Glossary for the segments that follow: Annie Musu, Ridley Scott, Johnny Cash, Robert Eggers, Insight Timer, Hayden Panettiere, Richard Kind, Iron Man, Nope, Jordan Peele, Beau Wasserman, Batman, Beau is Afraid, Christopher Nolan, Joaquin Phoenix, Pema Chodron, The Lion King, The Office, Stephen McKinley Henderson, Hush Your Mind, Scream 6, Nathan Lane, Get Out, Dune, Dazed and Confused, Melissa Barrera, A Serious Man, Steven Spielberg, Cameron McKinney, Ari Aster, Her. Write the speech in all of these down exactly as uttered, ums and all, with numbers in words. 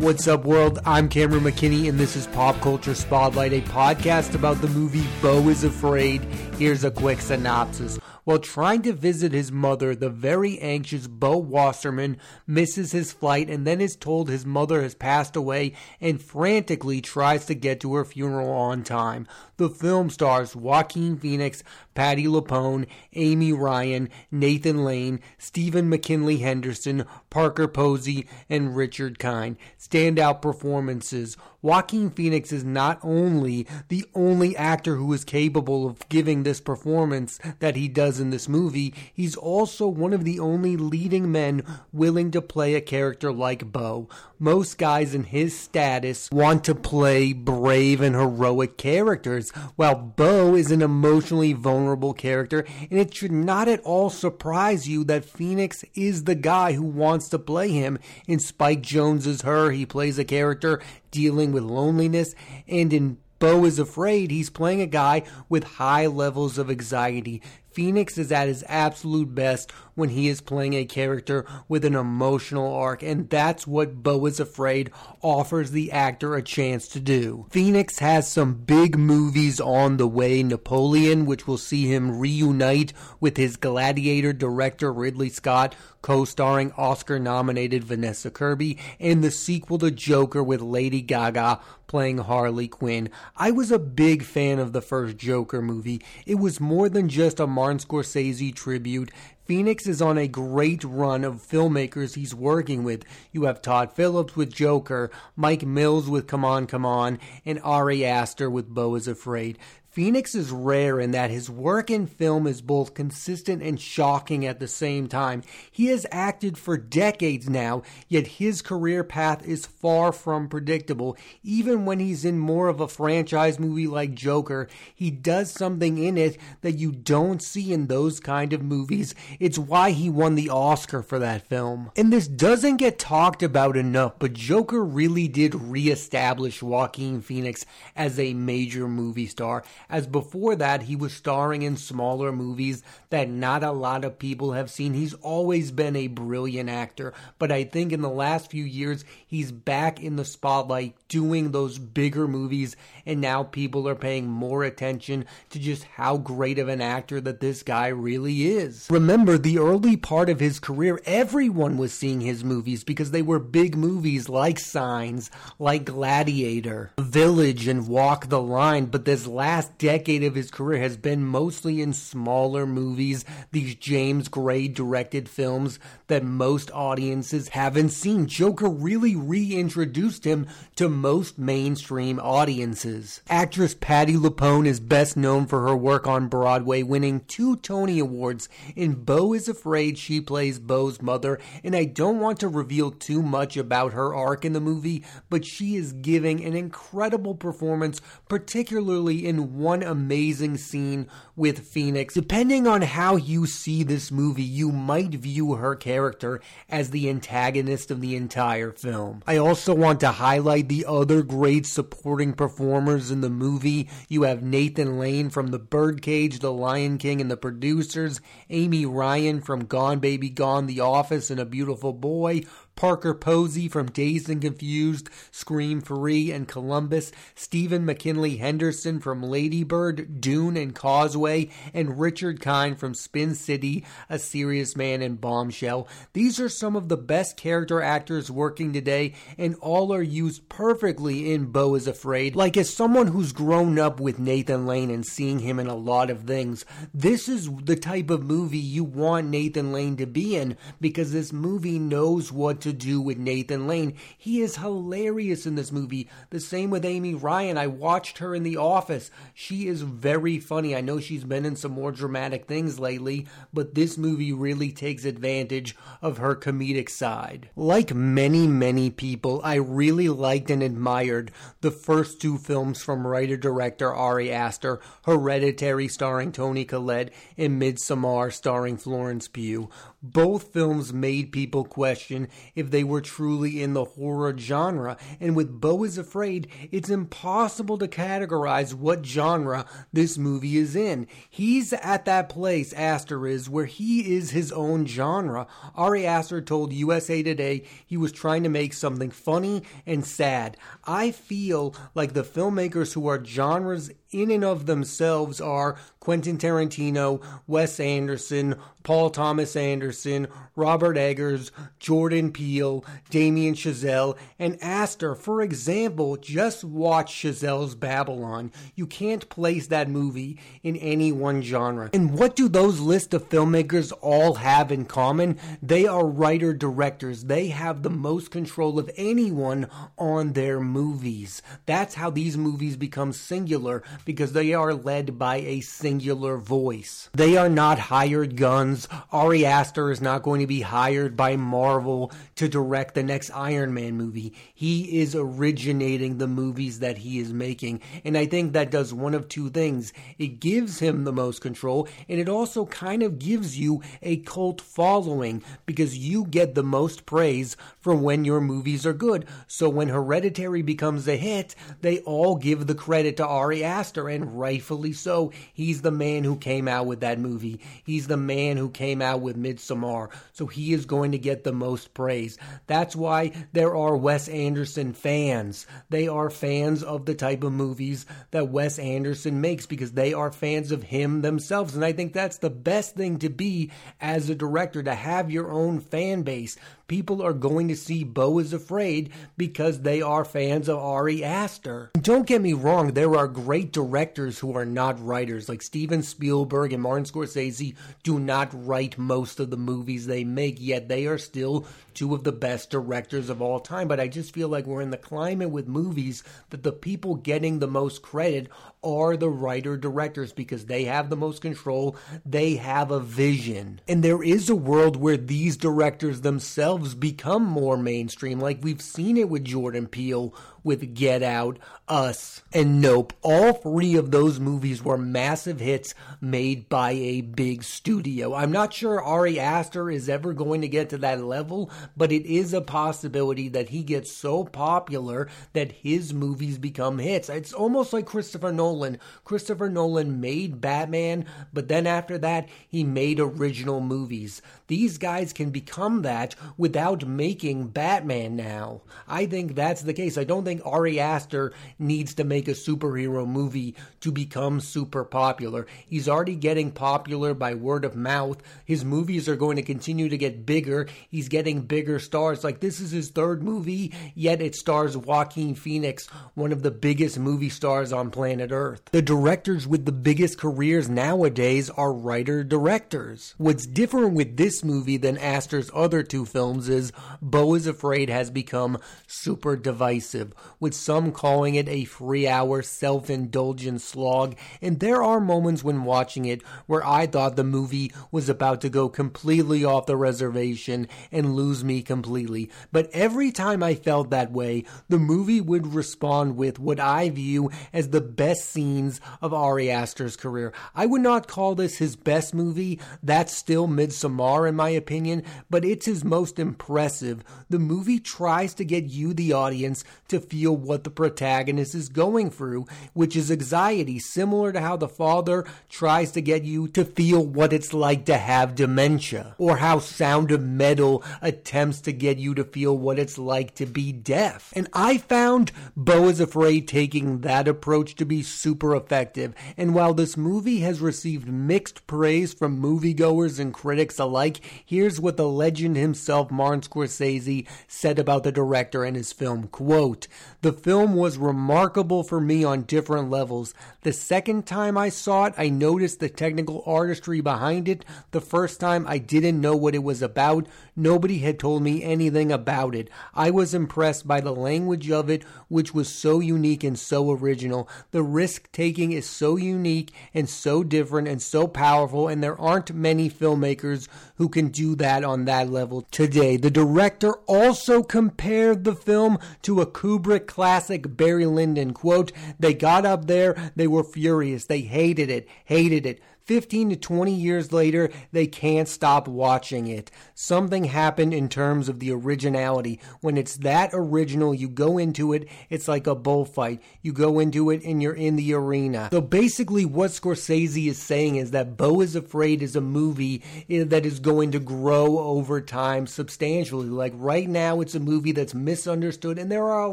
What's up, world? I'm Cameron McKinney, and this is Pop Culture Spotlight, a podcast about the movie Beau is Afraid. Here's a quick synopsis. While trying to visit his mother, the very anxious Beau Wasserman misses his flight and then is told his mother has passed away and frantically tries to get to her funeral on time. The film stars Joaquin Phoenix, Patti LuPone, Amy Ryan, Nathan Lane, Stephen McKinley Henderson, Parker Posey, and Richard Kind. Standout performances. Joaquin Phoenix is not only the only actor who is capable of giving this performance that he does in this movie, he's also one of the only leading men willing to play a character like Beau. Most guys in his status want to play brave and heroic characters, while Beau is an emotionally vulnerable character, and it should not at all surprise you that Phoenix is the guy who wants to play him. In Spike Jonze's Her, he plays a character dealing with loneliness, and in Beau is Afraid, he's playing a guy with high levels of anxiety. Phoenix is at his absolute best when he is playing a character with an emotional arc, and that's what Beau is Afraid offers the actor a chance to do. Phoenix has some big movies on the way. Napoleon, which will see him reunite with his Gladiator director Ridley Scott, co-starring Oscar-nominated Vanessa Kirby, and the sequel to Joker with Lady Gaga playing Harley Quinn. I was a big fan of the first Joker movie. It was more than just a Martin Scorsese tribute. Phoenix is on a great run of filmmakers he's working with. You have Todd Phillips with Joker, Mike Mills with Come On, Come On, and Ari Aster with Beau is Afraid. Phoenix is rare in that his work in film is both consistent and shocking at the same time. He has acted for decades now, yet his career path is far from predictable. Even when he's in more of a franchise movie like Joker, he does something in it that you don't see in those kind of movies. It's why he won the Oscar for that film. And this doesn't get talked about enough, but Joker really did reestablish Joaquin Phoenix as a major movie star. As before that, he was starring in smaller movies that not a lot of people have seen. He's always been a brilliant actor, but I think in the last few years, he's back in the spotlight doing those bigger movies, and now people are paying more attention to just how great of an actor that this guy really is. Remember, the early part of his career, everyone was seeing his movies because they were big movies like Signs, like Gladiator, Village, and Walk the Line, but this last decade of his career has been mostly in smaller movies, these James Gray directed films that most audiences haven't seen. Joker really reintroduced him to most mainstream audiences. Actress Patti LuPone is best known for her work on Broadway, winning two Tony Awards. In Beau is Afraid, she plays Beau's mother, and I don't want to reveal too much about her arc in the movie, but she is giving an incredible performance, particularly in one amazing scene with Phoenix. Depending on how you see this movie, you might view her character as the antagonist of the entire film. I also want to highlight the other great supporting performers in the movie. You have Nathan Lane from The Birdcage, The Lion King, and The Producers, Amy Ryan from Gone Baby Gone, The Office, and A Beautiful Boy, Parker Posey from Dazed and Confused, Scream Free, and Columbus, Stephen McKinley Henderson from Lady Bird, Dune, and Causeway, and Richard Kind from Spin City, A Serious Man, and Bombshell. These are some of the best character actors working today, and all are used perfectly in Beau is Afraid. Like, as someone who's grown up with Nathan Lane and seeing him in a lot of things, this is the type of movie you want Nathan Lane to be in, because this movie knows what to to do with Nathan Lane. He is hilarious in this movie. The same with Amy Ryan. I watched her in The Office. She is very funny. I know she's been in some more dramatic things lately, but this movie really takes advantage of her comedic side. Like many, many people, I really liked and admired the first two films from writer-director Ari Aster, Hereditary starring Toni Collette and Midsommar starring Florence Pugh. Both films made people question if they were truly in the horror genre, and with Beau is Afraid, it's impossible to categorize what genre this movie is in. He's at that place, Aster is, where he is his own genre. Ari Aster told U S A Today he was trying to make something funny and sad. I feel like the filmmakers who are genres in and of themselves are Quentin Tarantino, Wes Anderson, Paul Thomas Anderson, Robert Eggers, Jordan Peele, Damien Chazelle, and Aster. For example, just watch Chazelle's Babylon. You can't place that movie in any one genre. And what do those lists of filmmakers all have in common? They are writer-directors. They have the most control of anyone on their movies. That's how these movies become singular, because they are led by a singular voice. They are not hired guns. Ari Aster is not going to be hired by Marvel to direct the next Iron Man movie. He is originating the movies that he is making, and I think that does one of two things. It gives him the most control, and it also kind of gives you a cult following, because you get the most praise for when your movies are good. So when Hereditary becomes a hit, they all give the credit to Ari Aster. And rightfully so. He's the man who came out with that movie. He's the man who came out with Midsommar. So he is going to get the most praise. That's why there are Wes Anderson fans. They are fans of the type of movies that Wes Anderson makes, because they are fans of him themselves. And I think that's the best thing to be as a director, to have your own fan base. People are going to see Beau is Afraid because they are fans of Ari Aster. Don't get me wrong, there are great directors who are not writers, like Steven Spielberg and Martin Scorsese do not write most of the movies they make, yet they are still two of the best directors of all time. But I just feel like we're in the climate with movies that the people getting the most credit are the writer-directors, because they have the most control, they have a vision. And there is a world where these directors themselves become more mainstream, like we've seen it with Jordan Peele, with Get Out, Us, and Nope. All three of those movies were massive hits made by a big studio. I'm not sure Ari Aster is ever going to get to that level, but it is a possibility that he gets so popular that his movies become hits. It's almost like Christopher Nolan. Christopher Nolan made Batman, but then after that, he made original movies. These guys can become that without making Batman now. I think that's the case. I don't think Ari Aster needs to make a superhero movie to become super popular. He's already getting popular by word of mouth. His movies are going to continue to get bigger. He's getting bigger stars. Like, this is his third movie, yet it stars Joaquin Phoenix, one of the biggest movie stars on planet Earth. The directors with the biggest careers nowadays are writer-directors. What's different with this movie than Aster's other two films is Beau is Afraid has become super divisive, with some calling it a three-hour self-indulgent slog, and there are moments when watching it where I thought the movie was about to go completely off the reservation and lose me completely. But every time I felt that way, the movie would respond with what I view as the best scenes of Ari Aster's career. I would not call this his best movie. That's still Midsommar in my opinion, but it's his most impressive. The movie tries to get you, the audience, to feel what the protagonist is going through, which is anxiety, similar to how The Father tries to get you to feel what it's like to have dementia, or how Sound of Metal attempts to get you to feel what it's like to be deaf. And I found Beau is Afraid taking that approach to be super effective. And while this movie has received mixed praise from moviegoers and critics alike, here's what the legend himself, Martin Scorsese, said about the director and his film. Quote, "The film was remarkable for me on different levels. The second time I saw it, I noticed the technical artistry behind it. The first time, I didn't know what it was about. Nobody had told me anything about it. I was impressed by the language of it, which was so unique and so original. The risk-taking is so unique and so different and so powerful, and there aren't many filmmakers who can do that on that level today." The director also compared the film to a Kubrick classic, Barry Lyndon. Quote, "They got up there, they were furious, they hated it, hated it. fifteen to twenty years later, they can't stop watching it. Something happened in terms of the originality. When it's that original, you go into it, it's like a bullfight. You go into it and you're in the arena. So basically what Scorsese is saying is that Beau is Afraid is a movie that is going to grow over time substantially. Like right now, it's a movie that's misunderstood, and there are a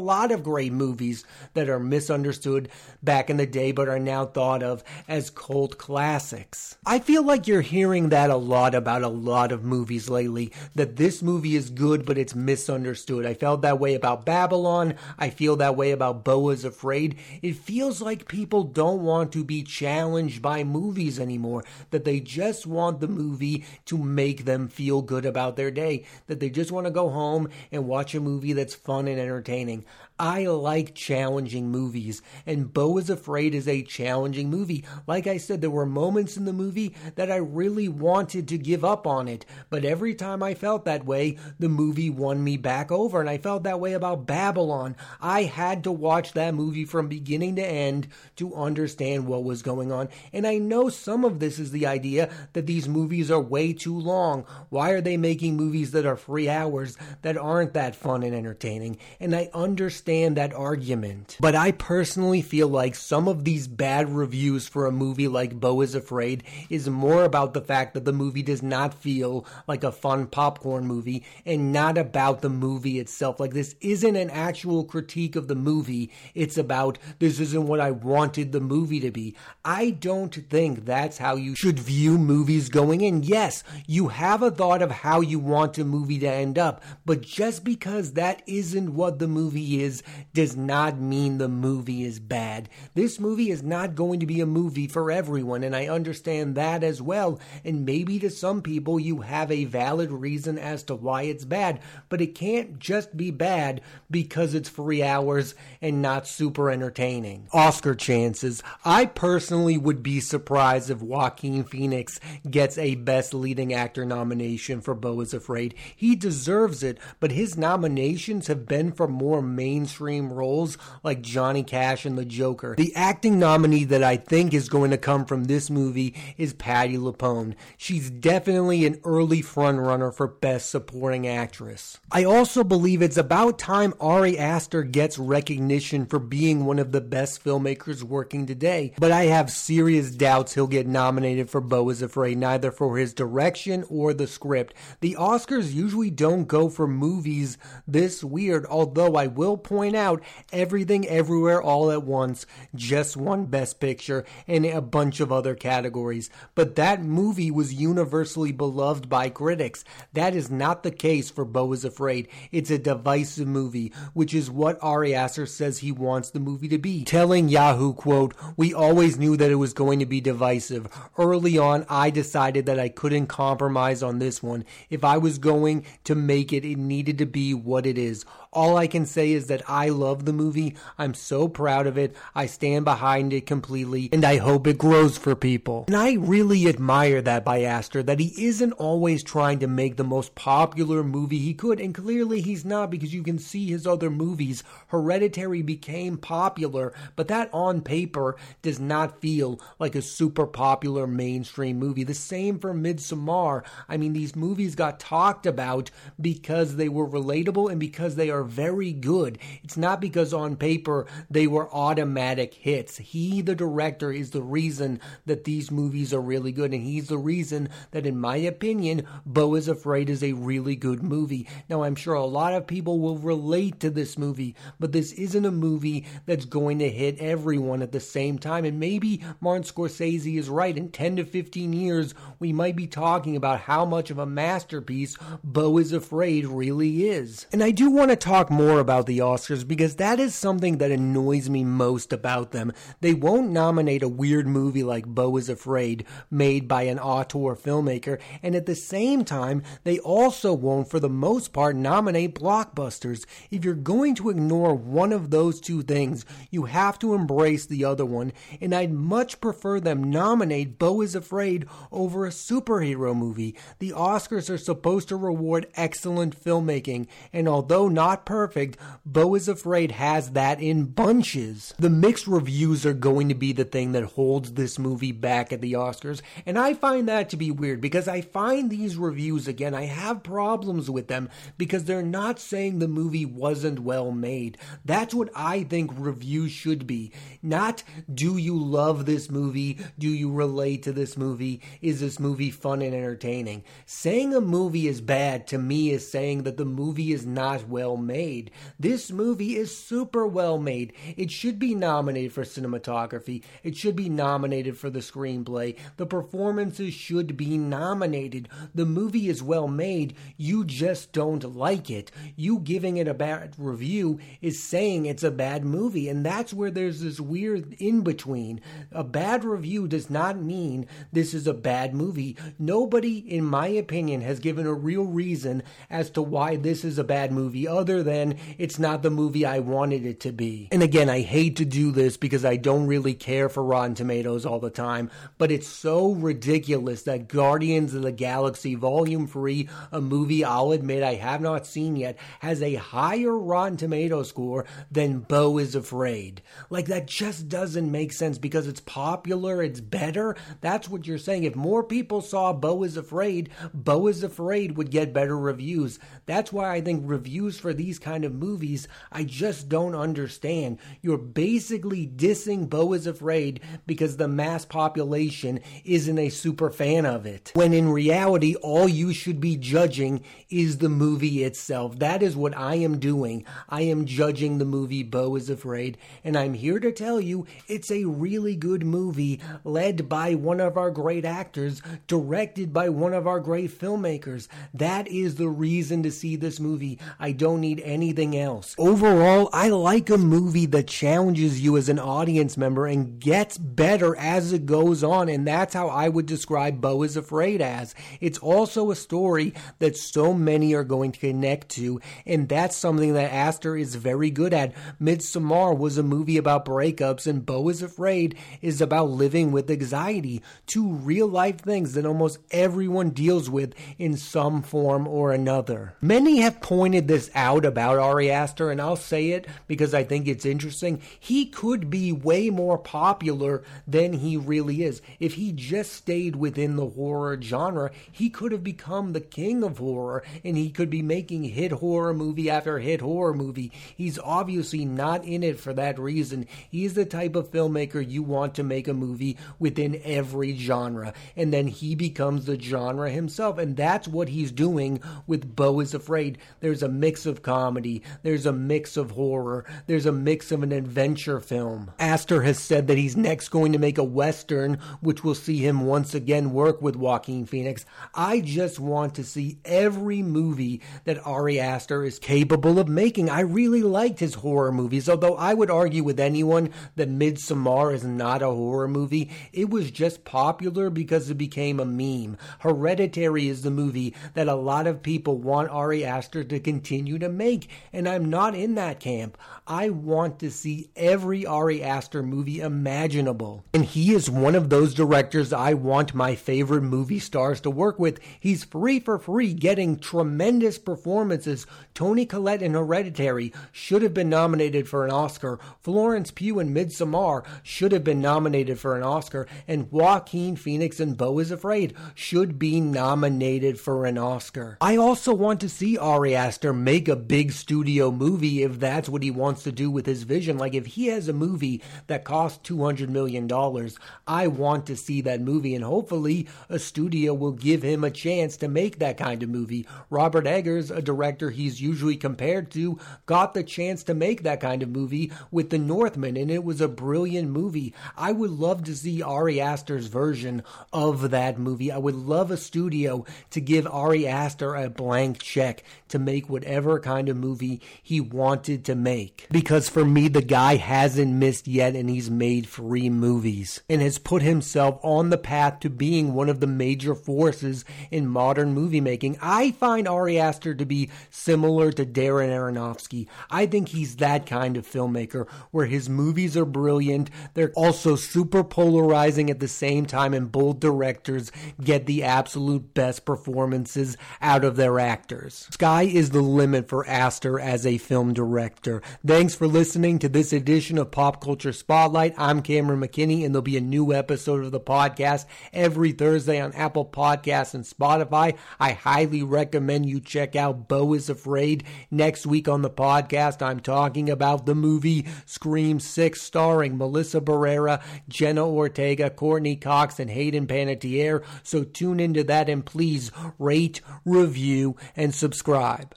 lot of great movies that are misunderstood back in the day but are now thought of as cult classics. I feel like you're hearing that a lot about a lot of movies lately, that this movie is good, but it's misunderstood. I felt that way about Babylon. I feel that way about Beau is Afraid. It feels like people don't want to be challenged by movies anymore, that they just want the movie to make them feel good about their day, that they just want to go home and watch a movie that's fun and entertaining. I like challenging movies, and Beau is Afraid is a challenging movie. Like I said, there were moments in the movie that I really wanted to give up on it, but every time I felt that way, the movie won me back over, and I felt that way about Babylon. I had to watch that movie from beginning to end to understand what was going on, and I know some of this is the idea that these movies are way too long. Why are they making movies that are three hours that aren't that fun and entertaining? And I understand that argument. But I personally feel like some of these bad reviews for a movie like Beau is Afraid is more about the fact that the movie does not feel like a fun popcorn movie and not about the movie itself. Like this isn't an actual critique of the movie. It's about this isn't what I wanted the movie to be. I don't think that's how you should view movies going in. Yes, you have a thought of how you want a movie to end up, but just because that isn't what the movie is does not mean the movie is bad. This movie is not going to be a movie for everyone, and I understand that as well, and maybe to some people you have a valid reason as to why it's bad, but it can't just be bad because it's three hours and not super entertaining. Oscar chances. I personally would be surprised if Joaquin Phoenix gets a Best Leading Actor nomination for Beau is Afraid. He deserves it, but his nominations have been for more mainstream mainstream roles like Johnny Cash and the Joker. The acting nominee that I think is going to come from this movie is Patti LuPone. She's definitely an early frontrunner for Best Supporting Actress. I also believe it's about time Ari Aster gets recognition for being one of the best filmmakers working today, but I have serious doubts he'll get nominated for Beau is Afraid, neither for his direction or the script. The Oscars usually don't go for movies this weird, although I will point Point out Everything Everywhere All at Once just won Best Picture and a bunch of other categories, but that movie was universally beloved by critics. That is not the case for Beau is Afraid. It's a divisive movie, which is what Ari Aster says he wants the movie to be, telling Yahoo, quote, "We always knew that it was going to be divisive. Early on, I decided that I couldn't compromise on this one. If I was going to make it, it needed to be what it is. All I can say is that I love the movie. I'm so proud of it. I stand behind it completely, and I hope it grows for people." And I really admire that by Aster, that he isn't always trying to make the most popular movie he could, and clearly he's not, because you can see his other movies. Hereditary became popular, but that on paper does not feel like a super popular mainstream movie. The same for Midsommar. I mean, these movies got talked about because they were relatable and because they are very good. It's not because on paper they were automatic hits. He, the director, is the reason that these movies are really good, and he's the reason that, in my opinion, Beau is Afraid is a really good movie. Now, I'm sure a lot of people will relate to this movie, but this isn't a movie that's going to hit everyone at the same time, and maybe Martin Scorsese is right. In ten to fifteen years, we might be talking about how much of a masterpiece Beau is Afraid really is. And I do want to talk Talk more about the Oscars, because that is something that annoys me most about them. They won't nominate a weird movie like Beau is Afraid made by an auteur filmmaker, and at the same time they also won't, for the most part, nominate blockbusters. If you're going to ignore one of those two things, you have to embrace the other one, and I'd much prefer them nominate Beau is Afraid over a superhero movie. The Oscars are supposed to reward excellent filmmaking, and although not perfect, Beau is Afraid has that in bunches. The mixed reviews are going to be the thing that holds this movie back at the Oscars, and I find that to be weird because I find these reviews, again, I have problems with them because they're not saying the movie wasn't well made. That's what I think reviews should be. Not, do you love this movie? Do you relate to this movie? Is this movie fun and entertaining? Saying a movie is bad, to me, is saying that the movie is not well made. This movie is super well made. It should be nominated for cinematography. It should be nominated for the screenplay. The performances should be nominated. The movie is well made. You just don't like it. You giving it a bad review is saying it's a bad movie, and that's where there's this weird in-between. A bad review does not mean this is a bad movie. Nobody, in my opinion, has given a real reason as to why this is a bad movie other than it's not the movie I wanted it to be. And again, I hate to do this because I don't really care for Rotten Tomatoes all the time, but it's so ridiculous that Guardians of the Galaxy Volume three, a movie I'll admit I have not seen yet, has a higher Rotten Tomato score than Beau is Afraid. Like, that just doesn't make sense because it's popular, it's better. That's what you're saying. If more people saw Beau is Afraid, Beau is Afraid would get better reviews. That's why I think reviews for these kind of movies, I just don't understand. You're basically dissing Beau is Afraid because the mass population isn't a super fan of it, when in reality, all you should be judging is the movie itself. That is what I am doing. I am judging the movie Beau is Afraid, and I'm here to tell you it's a really good movie led by one of our great actors, directed by one of our great filmmakers. That is the reason to see this movie. I don't need anything else. Overall, I like a movie that challenges you as an audience member and gets better as it goes on, and that's how I would describe Beau is Afraid as. It's also a story that so many are going to connect to, and that's something that Aster is very good at. Midsommar was a movie about breakups, and Beau is Afraid is about living with anxiety. Two real-life things that almost everyone deals with in some form or another. Many have pointed this out about Ari Aster, and I'll say it because I think it's interesting. He could be way more popular than he really is. If he just stayed within the horror genre, he could have become the king of horror, and he could be making hit horror movie after hit horror movie. He's obviously not in it for that reason. He's the type of filmmaker you want to make a movie within every genre, and then he becomes the genre himself, and that's what he's doing with Beau is Afraid. There's a mix of comedy, there's a mix of horror, there's a mix of an adventure film. Aster has said that he's next going to make a Western, which will see him once again work with Joaquin Phoenix. I just want to see every movie that Ari Aster is capable of making. I really liked his horror movies, although I would argue with anyone that Midsommar is not a horror movie. It was just popular because it became a meme. Hereditary is the movie that a lot of people want Ari Aster to continue to make, and I'm not in that camp. I want to see every Ari Aster movie imaginable, and he is one of those directors I want my favorite movie stars to work with. He's free for free getting tremendous performances. Toni Collette in Hereditary should have been nominated for an Oscar. Florence Pugh in Midsommar should have been nominated for an Oscar, and Joaquin Phoenix in Beau is Afraid should be nominated for an Oscar. I also want to see Ari Aster make a big studio movie if that's what he wants to do with his vision. Like, if he has a movie that costs two hundred million dollars, I want to see that movie, and hopefully a studio will give him a chance to make that kind of movie. Robert Eggers, a director he's usually compared to, got the chance to make that kind of movie with The Northman, and it was a brilliant movie. I would love to see Ari Aster's version of that movie. I would love a studio to give Ari Aster a blank check to make whatever kind of movie he wanted to make. Because for me, the guy hasn't missed yet, and he's made three movies and has put himself on the path to being one of the major forces in modern movie making. I find Ari Aster to be similar to Darren Aronofsky. I think he's that kind of filmmaker where his movies are brilliant. They're also super polarizing at the same time, and both directors get the absolute best performances out of their actors. Sky is the limit for Aster as a film director. Thanks for listening to this edition of Pop Culture Spotlight. I'm Cameron McKinney, and there'll be a new episode of the podcast every Thursday on Apple Podcasts and Spotify. I highly recommend you check out Beau is Afraid. Next week on the podcast, I'm talking about the movie Scream six, starring Melissa Barrera, Jenna Ortega, Courtney Cox, and Hayden Panettiere. So tune into that, and please rate, review, and subscribe.